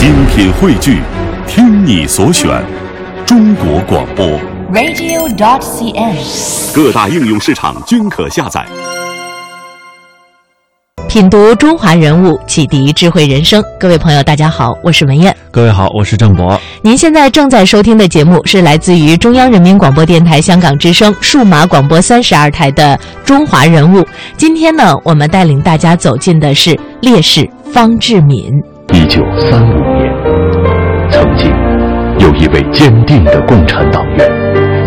精品汇聚，听你所选，中国广播 radio.cn， 各大应用市场均可下载。品读中华人物，启迪智慧人生。各位朋友，大家好，我是文燕。各位好，我是郑博。您现在正在收听的节目是来自于中央人民广播电台香港之声数码广播32台的《中华人物》。今天呢，我们带领大家走进的是烈士方志敏。1935年，曾经有一位坚定的共产党员，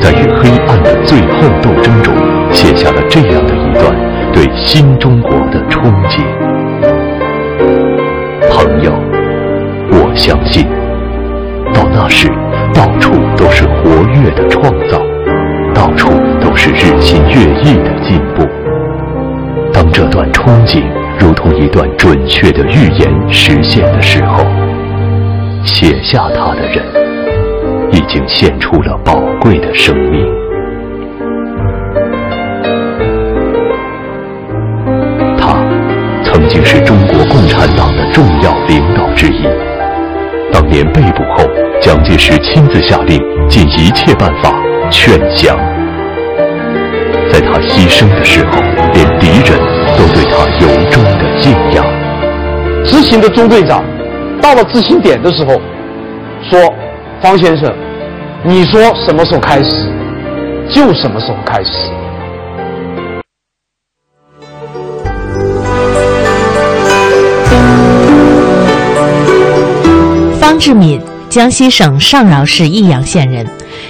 在与黑暗的最后斗争中，写下了这样的一段对新中国的憧憬。朋友，我相信，到那时，到处都是活跃的创造，到处都是日新月异的进步。当这段憧憬如同一段准确的预言实现的时候，写下它的人已经献出了宝贵的生命。他曾经是中国共产党的重要领导之一。当年被捕后，蒋介石亲自下令尽一切办法劝降。在他牺牲的时候，连敌人都对他由衷的敬仰。执行的中队长到了执行点的时候说，方先生，你说什么时候开始就什么时候开始。方志敏，江西省上饶市益阳县人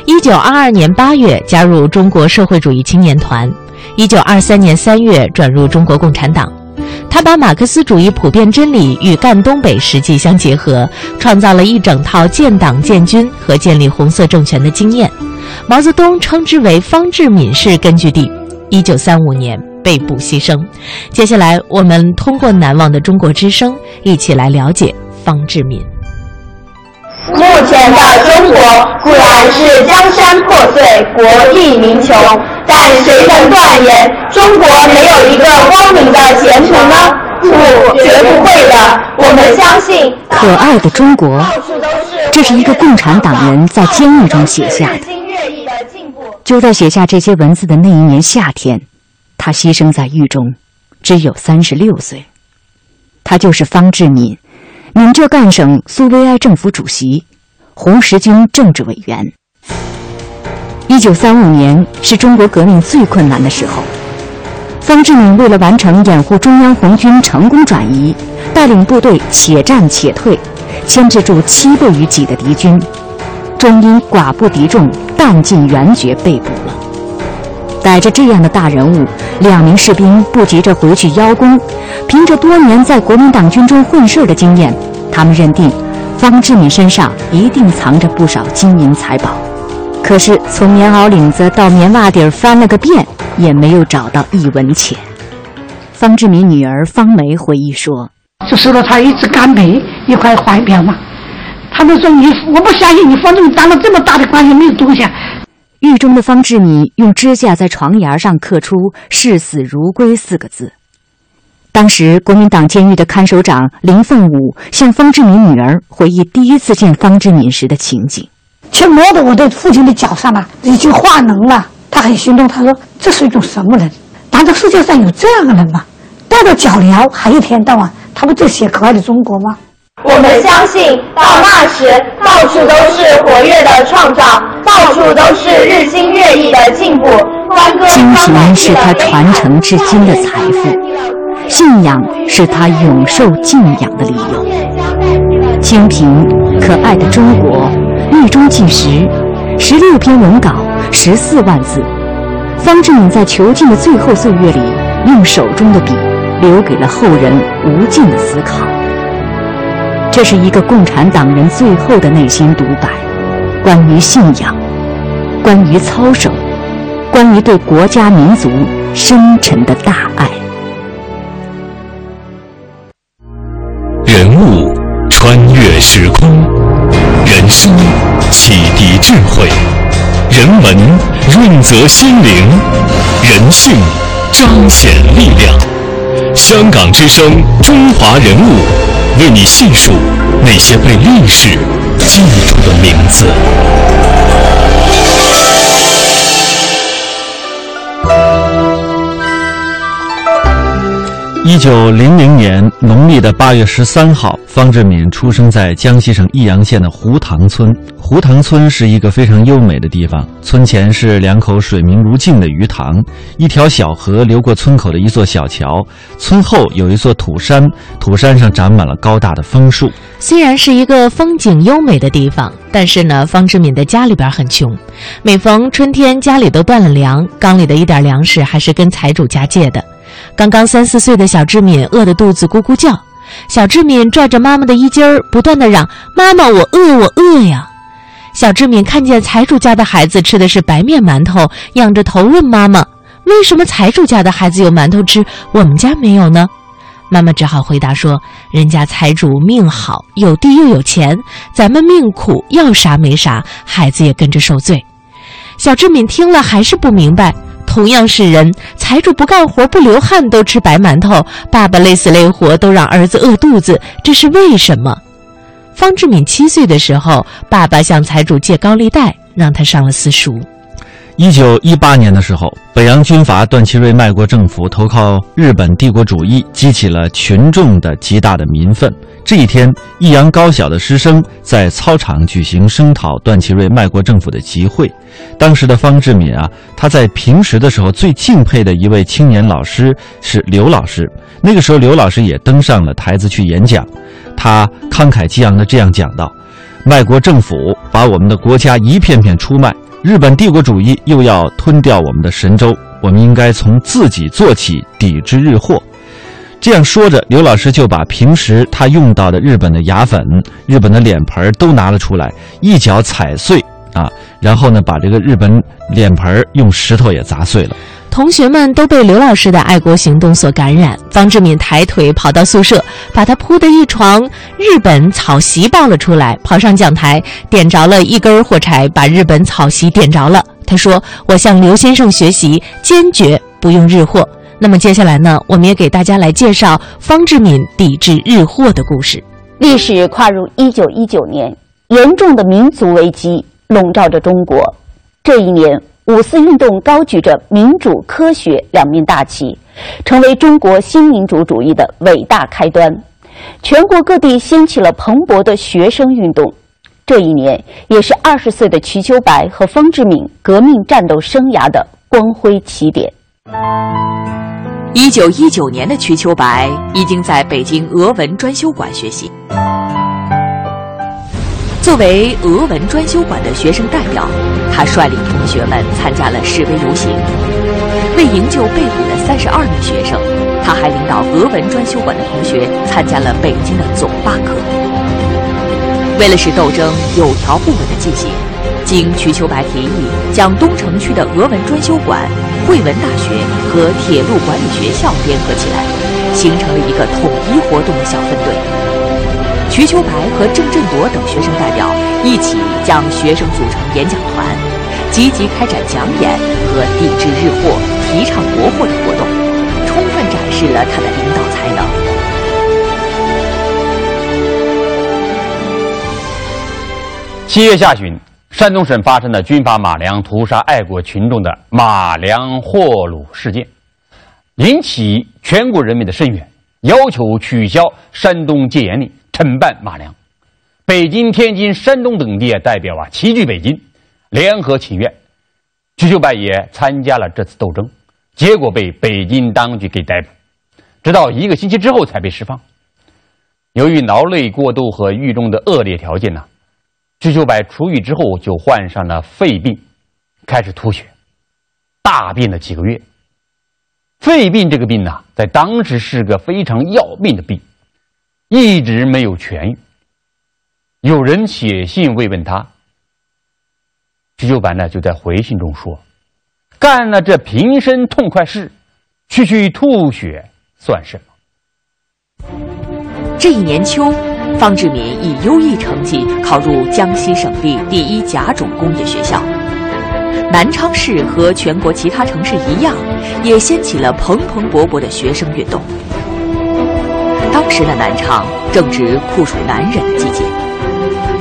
，1922年8月加入中国社会主义青年团，1923年3月转入中国共产党。他把马克思主义普遍真理与赣东北实际相结合，创造了一整套建党建军和建立红色政权的经验。毛泽东称之为方志敏式根据地。1935年被捕牺牲。接下来，我们通过难忘的中国之声，一起来了解方志敏。目前的中国固然是江山破碎，国力民穷，但谁能断言中国没有一个光明的前途呢？不，绝不会的。我们相信可爱的中国，这是一个共产党人在监狱中写下的。就在写下这些文字的那一年夏天，他牺牲在狱中，只有36岁。他就是方志敏，闽浙赣省苏维埃政府主席，红十军政治委员。1935年是中国革命最困难的时候，方志敏为了完成掩护中央红军成功转移，带领部队且战且退，牵制住7倍于己的敌军，终因寡不敌众，弹尽援绝被捕了。逮着这样的大人物，2名士兵不急着回去邀功，凭着多年在国民党军中混事的经验，他们认定方志敏身上一定藏着不少金银财宝。可是从棉袄领子到棉袜底翻了个遍，也没有找到一文钱。方志敏女儿方梅回忆说，就收了他1枝甘梅1块怀表嘛。他们说，我不相信你方志敏当了这么大的官，也没有东西。狱中的方志敏用指甲在床沿上刻出“视死如归”4个字。当时国民党监狱的看守长林凤武向方志敏女儿回忆第一次见方志敏时的情景：去摸到我的父亲的脚上了，已经化脓了。他很心动，他说：“这是一种什么人？难道世界上有这样的人吗？带着脚镣，还一天到晚，他们在写可爱的中国吗？”我们相信，到那时，到处都是活跃的创造，到处都是日新月异的进步。金钱是他传承至今的财富，信仰是他永受敬仰的理由。清贫可爱的中国，狱中纪实，16篇文稿，14万字。方志敏在囚禁的最后岁月里，用手中的笔留给了后人无尽的思考。这是一个共产党人最后的内心独白，关于信仰，关于操守，关于对国家民族深沉的大爱。人物穿越时空，人生启迪智慧，人文润泽心灵，人性彰显力量。香港之声，中华人物，为你细数那些被历史记住的名字。1900年农历的8月13号，方志敏出生在江西省益阳县的胡塘村。胡塘村是一个非常优美的地方，村前是两口水明如镜的鱼塘，一条小河流过村口的一座小桥，村后有一座土山，土山上长满了高大的枫树。虽然是一个风景优美的地方，但是呢，方志敏的家里边很穷，每逢春天家里都断了粮，缸里的一点粮食还是跟财主家借的。刚刚3、4岁的小志敏饿得肚子咕咕叫，小志敏拽着妈妈的衣襟儿，不断地嚷：“妈妈，我饿呀！”小志敏看见财主家的孩子吃的是白面馒头，仰着头问妈妈：“为什么财主家的孩子有馒头吃，我们家没有呢？”妈妈只好回答说：“人家财主命好，有地又有钱，咱们命苦，要啥没啥，孩子也跟着受罪。”小志敏听了还是不明白。同样是人，财主不干活不流汗都吃白馒头，爸爸累死累活都让儿子饿肚子，这是为什么？方志敏7岁的时候，爸爸向财主借高利贷，让他上了私塾。1918年的时候，北洋军阀段祺瑞卖国政府投靠日本帝国主义，激起了群众的极大的民愤。这一天，益阳高校的师生在操场举行声讨段祺瑞卖国政府的集会。当时的方志敏啊，他在平时的时候最敬佩的一位青年老师是刘老师。那个时候刘老师也登上了台子去演讲，他慷慨激昂地这样讲道：“卖国政府把我们的国家一片片出卖，日本帝国主义又要吞掉我们的神州，我们应该从自己做起，抵制日货。”这样说着，刘老师就把平时他用到的日本的牙粉、日本的脸盆都拿了出来，一脚踩碎啊，然后呢，把这个日本脸盆用石头也砸碎了。同学们都被刘老师的爱国行动所感染，方志敏抬腿跑到宿舍，把他铺的一床日本草席抱了出来，跑上讲台，点着了一根火柴，把日本草席点着了。他说：“我向刘先生学习，坚决不用日货。”那么接下来呢，我们也给大家来介绍方志敏抵制日货的故事。历史跨入1919年，严重的民族危机笼罩着中国。这一年，5四运动高举着民主、科学两面大旗，成为中国新民主主义的伟大开端。全国各地掀起了蓬勃的学生运动。这一年，也是20岁的瞿秋白和方志敏革命战斗生涯的光辉起点。1919年的瞿秋白已经在北京俄文专修馆学习。作为俄文专修馆的学生代表，他率领同学们参加了示威游行。为营救被捕的32名学生，他还领导俄文专修馆的同学参加了北京的总罢课。为了使斗争有条不紊地进行，经瞿秋白提议，将东城区的俄文专修馆、汇文大学和铁路管理学校联合起来，形成了一个统一活动的小分队。瞿秋白和郑振铎等学生代表一起将学生组成演讲团，积极开展讲演和抵制日货、提倡国货的活动，充分展示了他的领导才能。7月下旬，山东省发生了军阀马良屠杀爱国群众的马良霍鲁事件，引起全国人民的深怨，要求取消山东戒严令，惩办马良。北京、天津、山东等地代表齐聚北京，联合请愿。瞿秋白也参加了这次斗争，结果被北京当局给逮捕，直到1个星期之后才被释放。由于劳累过度和狱中的恶劣条件呢，瞿秋白出狱之后就患上了肺病，开始吐血，大病了几个月。肺病这个病呢，在当时是个非常要命的病，一直没有痊愈。有人写信慰问他，瞿秋白呢就在回信中说：“干了这平生痛快事，区区吐血算什么？”这一年秋，方志敏以优异成绩考入江西省立第1甲种工业学校。南昌市和全国其他城市一样，也掀起了蓬勃的学生运动。失了南昌，正值酷暑难忍季节。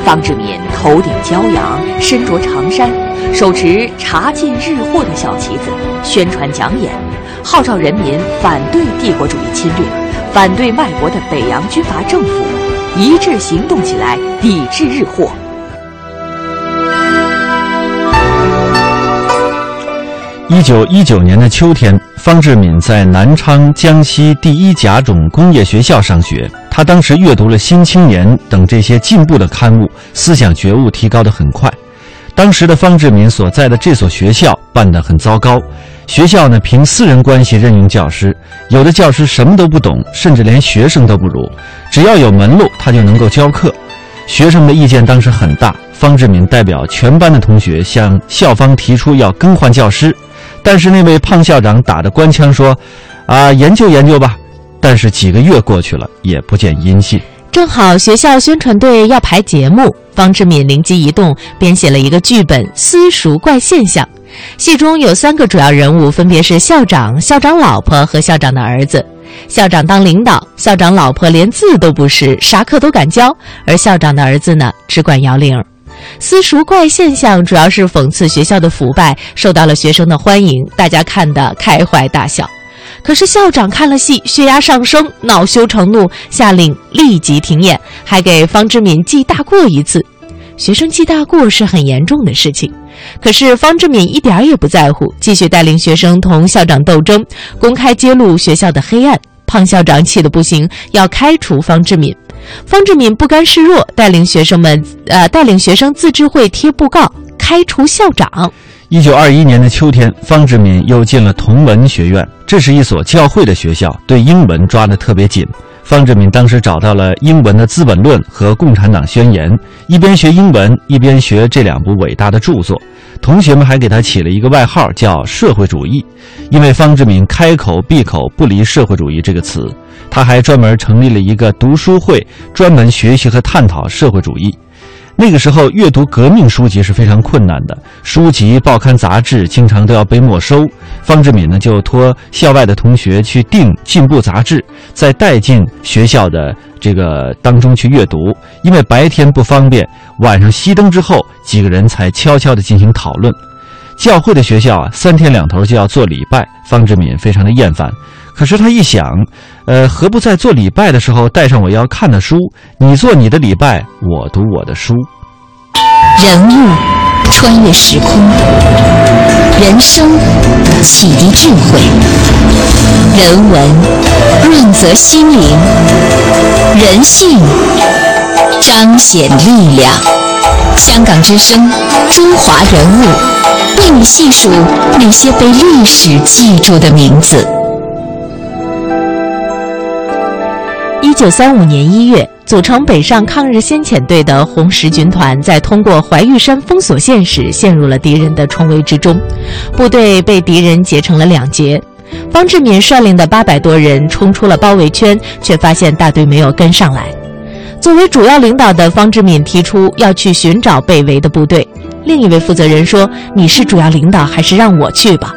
方志敏头顶骄阳，身着长衫，手持查禁日货的小旗子，宣传讲演，号召人民反对帝国主义侵略，反对卖国的北洋军阀政府，一致行动起来，抵制日货。1919年的秋天，方志敏在南昌江西第一甲种工业学校上学。他当时阅读了《新青年》等这些进步的刊物，思想觉悟提高得很快。当时的方志敏所在的这所学校办得很糟糕，学校呢凭私人关系任用教师，有的教师什么都不懂，甚至连学生都不如，只要有门路他就能够教课。学生的意见当时很大，方志敏代表全班的同学向校方提出要更换教师。但是那位胖校长打着官腔说：“啊，研究研究吧。”但是几个月过去了，也不见音信。正好学校宣传队要排节目，方志敏灵机一动，编写了一个剧本《私塾怪现象》。戏中有三个主要人物，分别是校长、校长老婆和校长的儿子。校长当领导，校长老婆连字都不识，啥课都敢教，而校长的儿子呢，只管摇铃。私塾怪现象主要是讽刺学校的腐败，受到了学生的欢迎，大家看得开怀大笑。可是校长看了戏，血压上升，恼羞成怒，下令立即停演，还给方志敏记大过一次。学生记大过是很严重的事情，可是方志敏一点也不在乎，继续带领学生同校长斗争，公开揭露学校的黑暗。胖校长气得不行，要开除方志敏。方志敏不甘示弱，带领学生自治会贴布告，开除校长。1921年的秋天，方志敏又进了同文学院，这是一所教会的学校，对英文抓得特别紧。方志敏当时找到了英文的《资本论》和《共产党宣言》，一边学英文，一边学这两部伟大的著作。同学们还给他起了一个外号，叫社会主义，因为方志敏开口闭口不离社会主义这个词。他还专门成立了一个读书会，专门学习和探讨社会主义。那个时候阅读革命书籍是非常困难的，书籍、报刊、杂志经常都要被没收。方志敏呢就托校外的同学去订进步杂志，再带进学校的这个当中去阅读。因为白天不方便，晚上熄灯之后，几个人才悄悄地进行讨论。教会的学校啊，3天2头就要做礼拜，方志敏非常的厌烦。可是他一想，何不在做礼拜的时候带上我要看的书，你做你的礼拜，我读我的书。人物穿越时空，人生启迪智慧，人文润泽心灵，人性彰显力量。香港之声，中华人物，为你细数那些被历史记住的名字。1935年1月，组成北上抗日先遣队的红十军团在通过怀玉山封锁线时，陷入了敌人的重围之中，部队被敌人截成了2截。方志敏率领的800多人冲出了包围圈，却发现大队没有跟上来。作为主要领导的方志敏提出要去寻找被围的部队，另一位负责人说：“你是主要领导，还是让我去吧？”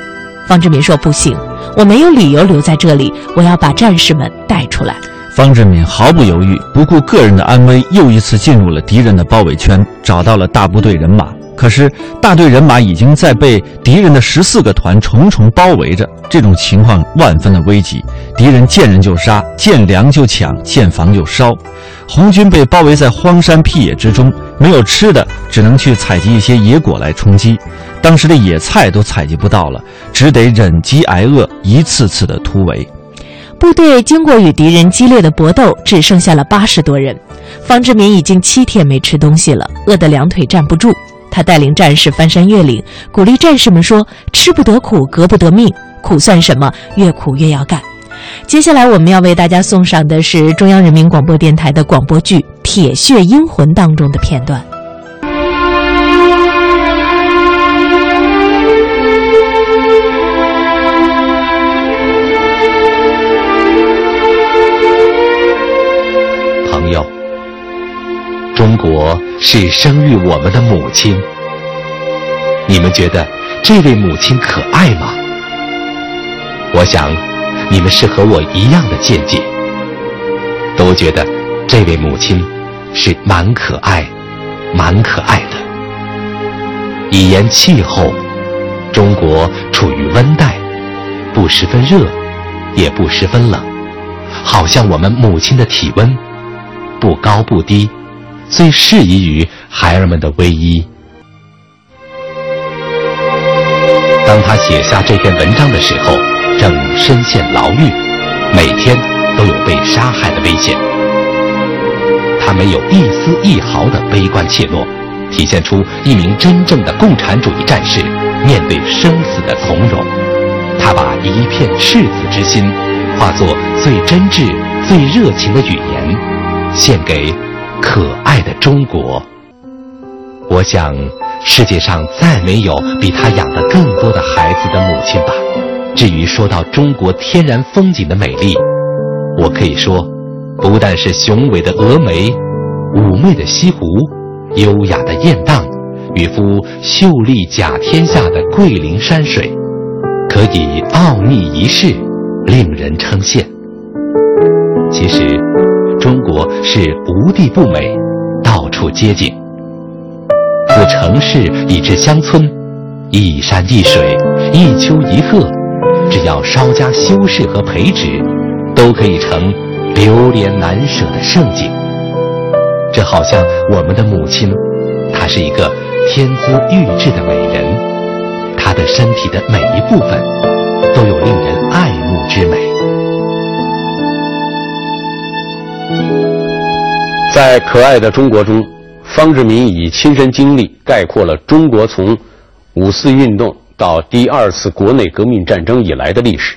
方志敏说：“不行，我没有理由留在这里，我要把战士们带出来。”方志敏毫不犹豫，不顾个人的安危，又一次进入了敌人的包围圈，找到了大部队人马。可是大队人马已经在被敌人的14个团重重包围着，这种情况万分的危急。敌人见人就杀，见粮就抢，见房就烧。红军被包围在荒山僻野之中，没有吃的，只能去采集一些野果来充饥。当时的野菜都采集不到了，只得忍饥挨饿，一次次的突围。部队经过与敌人激烈的搏斗，只剩下了80多人。方志敏已经7天没吃东西了，饿得两腿站不住。他带领战士翻山越岭，鼓励战士们说：“吃不得苦，革不得命，苦算什么？越苦越要干。”接下来我们要为大家送上的是中央人民广播电台的广播剧《铁血英魂》当中的片段。朋友，中国是生育我们的母亲，你们觉得这位母亲可爱吗？我想你们是和我一样的见解，都觉得这位母亲是蛮可爱的。以言气候，中国处于温带，不十分热，也不十分冷，好像我们母亲的体温不高不低，最适宜于孩儿们的偎依。当他写下这篇文章的时候，正深陷牢狱，每天都有被杀害的危险。他没有一丝一毫的悲观怯懦，体现出一名真正的共产主义战士面对生死的从容。他把一片赤子之心化作最真挚最热情的语言，献给可爱的中国。我想世界上再没有比他养得更多的孩子的母亲吧。至于说到中国天然风景的美丽，我可以说，不但是雄伟的峨眉、妩媚的西湖、优雅的雁荡，与夫秀丽甲天下的桂林山水，可以奥秘一世，令人称羡。其实，中国是无地不美，到处皆景。自城市以至乡村，一山一水，一丘一壑，只要稍加修饰和培植，都可以成流连难舍的盛景。这好像我们的母亲，她是一个天资玉质的美人，她的身体的每一部分都有令人爱慕之美。在可爱的中国中，方志敏以亲身经历概括了中国从五四运动到第二次国内革命战争以来的历史，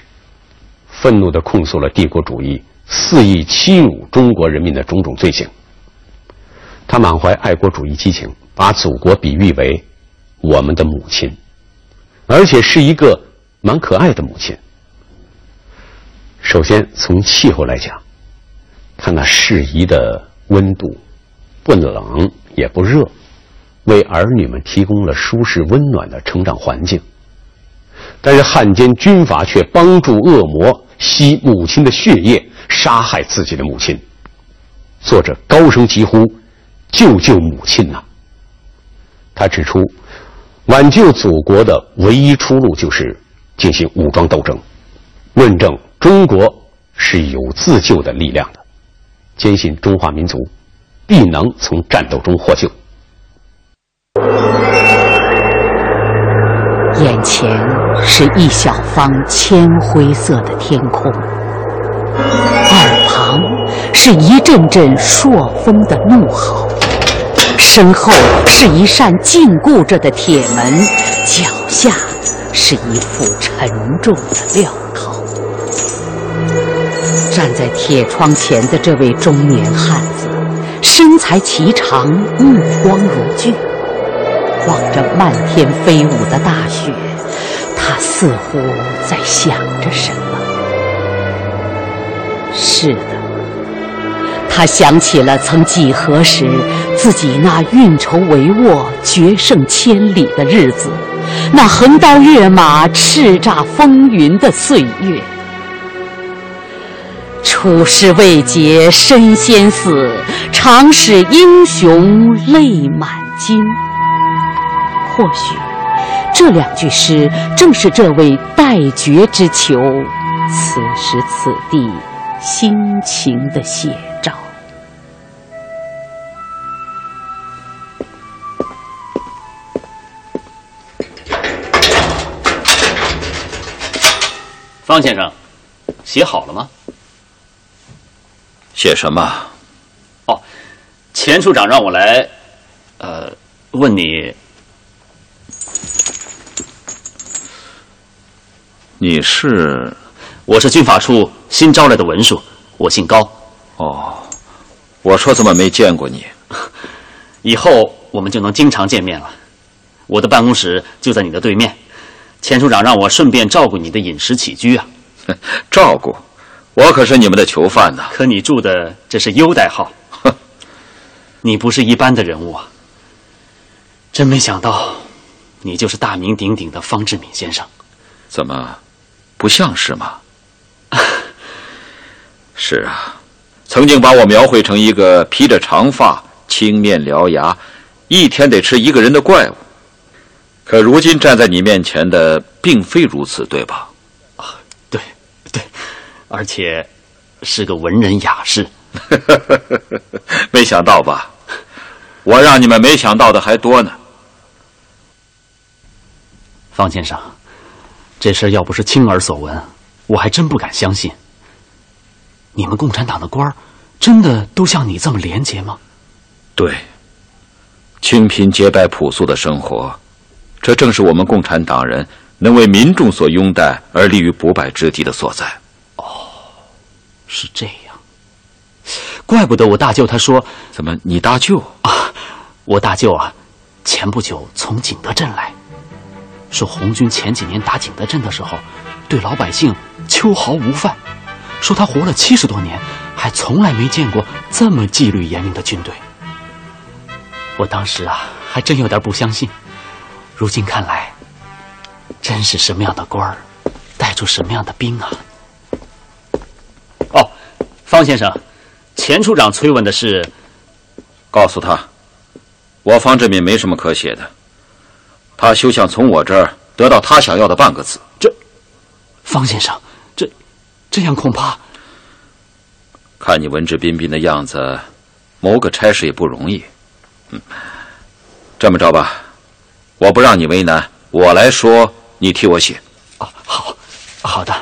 愤怒地控诉了帝国主义肆意欺辱中国人民的种种罪行。他满怀爱国主义激情，把祖国比喻为我们的母亲，而且是一个蛮可爱的母亲。首先从气候来讲，它那适宜的温度，不冷也不热，为儿女们提供了舒适温暖的成长环境。但是汉奸军阀却帮助恶魔吸母亲的血液，杀害自己的母亲。作者高声疾呼：“救救母亲啊！”他指出，挽救祖国的唯一出路就是进行武装斗争，论证中国是有自救的力量的，坚信中华民族必能从战斗中获救。眼前是一小方铅灰色的天空，耳旁是一阵阵朔风的怒吼，身后是一扇禁锢着的铁门，脚下是一副沉重的镣铐。站在铁窗前的这位中年汉子，身材颀长，目光如炬，望着漫天飞舞的大雪，他似乎在想着什么。是的，他想起了曾几何时自己那运筹帷幄、决胜千里的日子，那横刀跃马、叱咤风云的岁月。出师未捷身先死，常使英雄泪满襟。或许这两句诗正是这位待绝之囚此时此地心情的写照。方先生，写好了吗？写什么？哦，钱处长让我来，问你，你是？我是军法处新招来的文书，我姓高。哦，我说怎么没见过你？以后我们就能经常见面了。我的办公室就在你的对面。钱处长让我顺便照顾你的饮食起居啊。照顾？我可是你们的囚犯呢。可你住的这是优待号，你不是一般的人物啊！真没想到，你就是大名鼎鼎的方志敏先生。怎么，不像是吗？是啊，曾经把我描绘成一个披着长发、青面獠牙、一天得吃一个人的怪物。可如今站在你面前的并非如此，对吧？啊，对，对，而且是个文人雅士。没想到吧？我让你们没想到的还多呢。方先生，这事儿要不是亲耳所闻，我还真不敢相信。你们共产党的官儿，真的都像你这么廉洁吗？对，清贫洁白朴素的生活，这正是我们共产党人能为民众所拥戴而立于不败之地的所在。哦，是这样，怪不得我大舅他说。怎么，你大舅啊？我大舅啊，前不久从景德镇来，说红军前几年打景德镇的时候，对老百姓秋毫无犯。说他活了70多年，还从来没见过这么纪律严明的军队。我当时啊，还真有点不相信。如今看来，真是什么样的官儿，带出什么样的兵啊！哦，方先生，钱处长催问的是，告诉他，我方志敏没什么可写的，他休想从我这儿得到他想要的半个字。这，方先生。这样恐怕，看你文质彬彬的样子，谋个差事也不容易。这么着吧，我不让你为难，我来说，你替我写。啊，好的。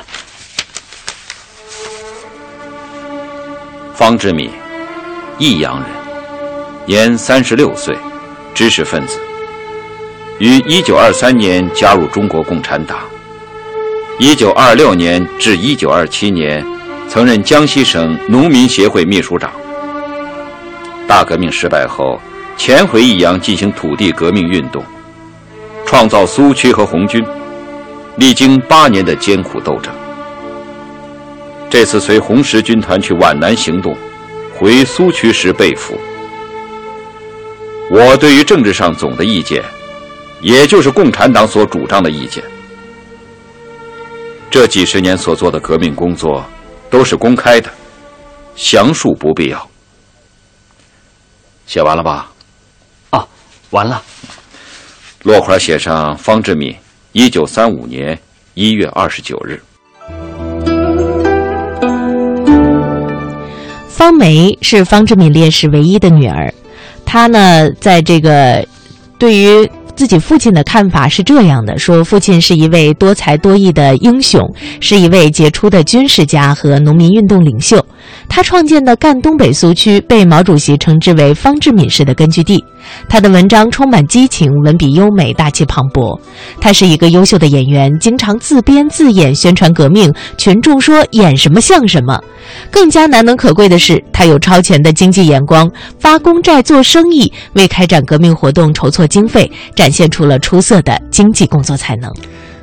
方志敏，益阳人，年36岁，知识分子，于1923年加入中国共产党。1926年至1927年，曾任江西省农民协会秘书长。大革命失败后，潜回益阳进行土地革命运动，创造苏区和红军，历经8年的艰苦斗争。这次随红十军团去皖南行动，回苏区时被俘。我对于政治上总的意见，也就是共产党所主张的意见。这几十年所做的革命工作都是公开的，详述不必要。写完了吧？啊，完了。落款写上方志敏，1935年1月29日。方梅是方志敏烈士唯一的女儿，她呢，在这个对于自己父亲的看法是这样的，说父亲是一位多才多艺的英雄，是一位杰出的军事家和农民运动领袖。他创建的赣东北苏区被毛主席称之为方志敏式的根据地。他的文章充满激情，文笔优美，大气磅礴。他是一个优秀的演员，经常自编自演宣传革命，群众说演什么像什么。更加难能可贵的是，他有超前的经济眼光，发公债做生意，为开展革命活动筹措经费，展现出了出色的经济工作才能。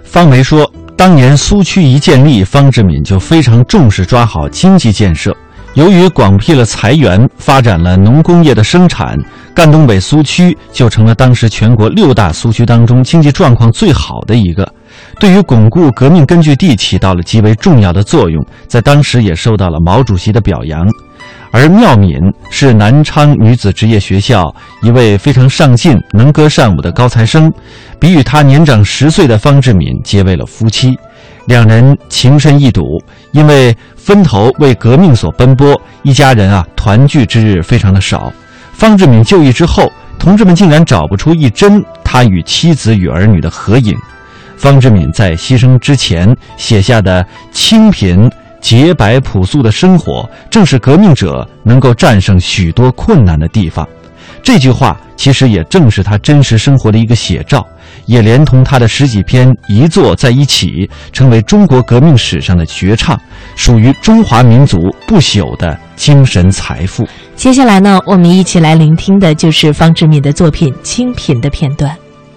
方梅说，当年苏区一建立，方志敏就非常重视抓好经济建设。由于广辟了财源，发展了农工业的生产，赣东北苏区就成了当时全国6大苏区当中经济状况最好的一个，对于巩固革命根据地起到了极为重要的作用，在当时也受到了毛主席的表扬。而妙敏是南昌女子职业学校一位非常上进、能歌善舞的高材生，比与她年长10岁的方志敏结为了夫妻，两人情深意笃，因为分头为革命所奔波，一家人啊团聚之日非常的少。方志敏就义之后，同志们竟然找不出一帧他与妻子与儿女的合影。方志敏在牺牲之前写下的清贫洁白朴素的生活，正是革命者能够战胜许多困难的地方。这句话其实也正是他真实生活的一个写照，也连同他的10几篇遗作在一起，成为中国革命史上的绝唱，属于中华民族不朽的精神财富。接下来呢，我们一起来聆听的就是方志敏的作品《清贫》的片段。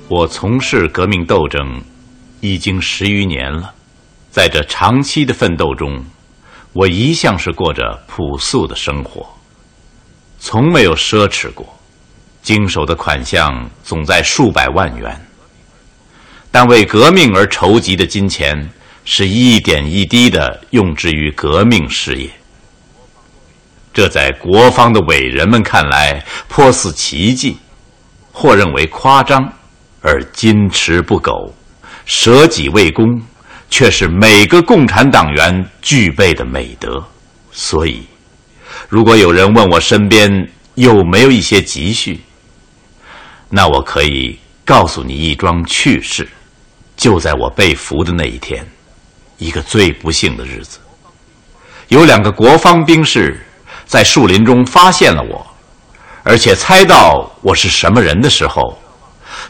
我从事革命斗争已经10余年了，在这长期的奋斗中，我一向是过着朴素的生活，从没有奢侈过，经手的款项总在数百万元，但为革命而筹集的金钱是一点一滴地用之于革命事业。这在国方的伟人们看来颇似奇迹，或认为夸张，而矜持不苟，舍己为公，却是每个共产党员具备的美德。所以如果有人问我身边有没有一些积蓄，那我可以告诉你一桩趣事。就在我被俘的那一天，一个最不幸的日子，有两个国方兵士在树林中发现了我，而且猜到我是什么人的时候，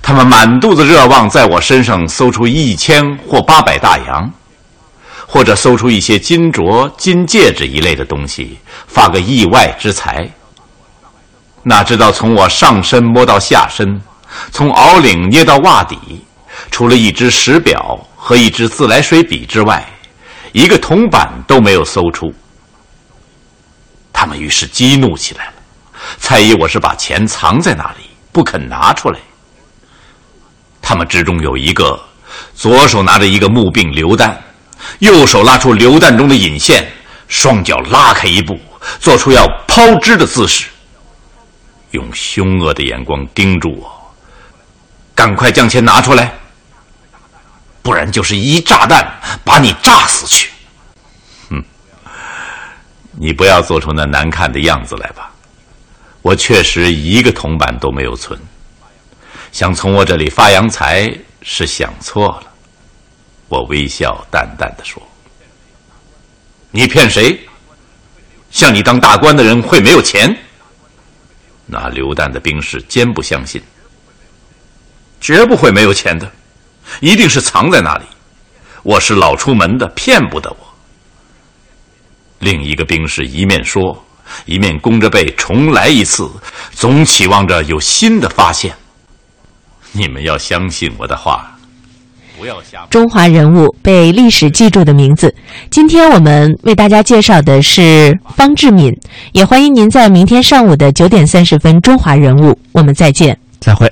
他们满肚子热望在我身上搜出1000或800大洋，或者搜出一些金镯、金戒指一类的东西，发个意外之财。哪知道从我上身摸到下身，从袄领捏到袜底，除了一只石表和一支自来水笔之外，一个铜板都没有搜出。他们于是激怒起来了，猜疑我是把钱藏在哪里不肯拿出来。他们之中有一个左手拿着一个木柄榴弹，右手拉出榴弹中的引线，双脚拉开一步，做出要抛掷的姿势，用凶恶的眼光盯住我，赶快将钱拿出来，不然就是一炸弹把你炸死去。你不要做出那难看的样子来吧，我确实一个铜板都没有存，想从我这里发洋财是想错了。我微笑淡淡地说：你骗谁？像你当大官的人会没有钱？那榴弹的兵士坚不相信，绝不会没有钱的，一定是藏在那里，我是老出门的，骗不得我。另一个兵士一面说，一面弓着背重来一次，总期望着有新的发现。你们要相信我的话，不要瞎。中华人物被历史记住的名字，今天我们为大家介绍的是方志敏，也欢迎您在明天上午的9:30《中华人物》，我们再见，再会。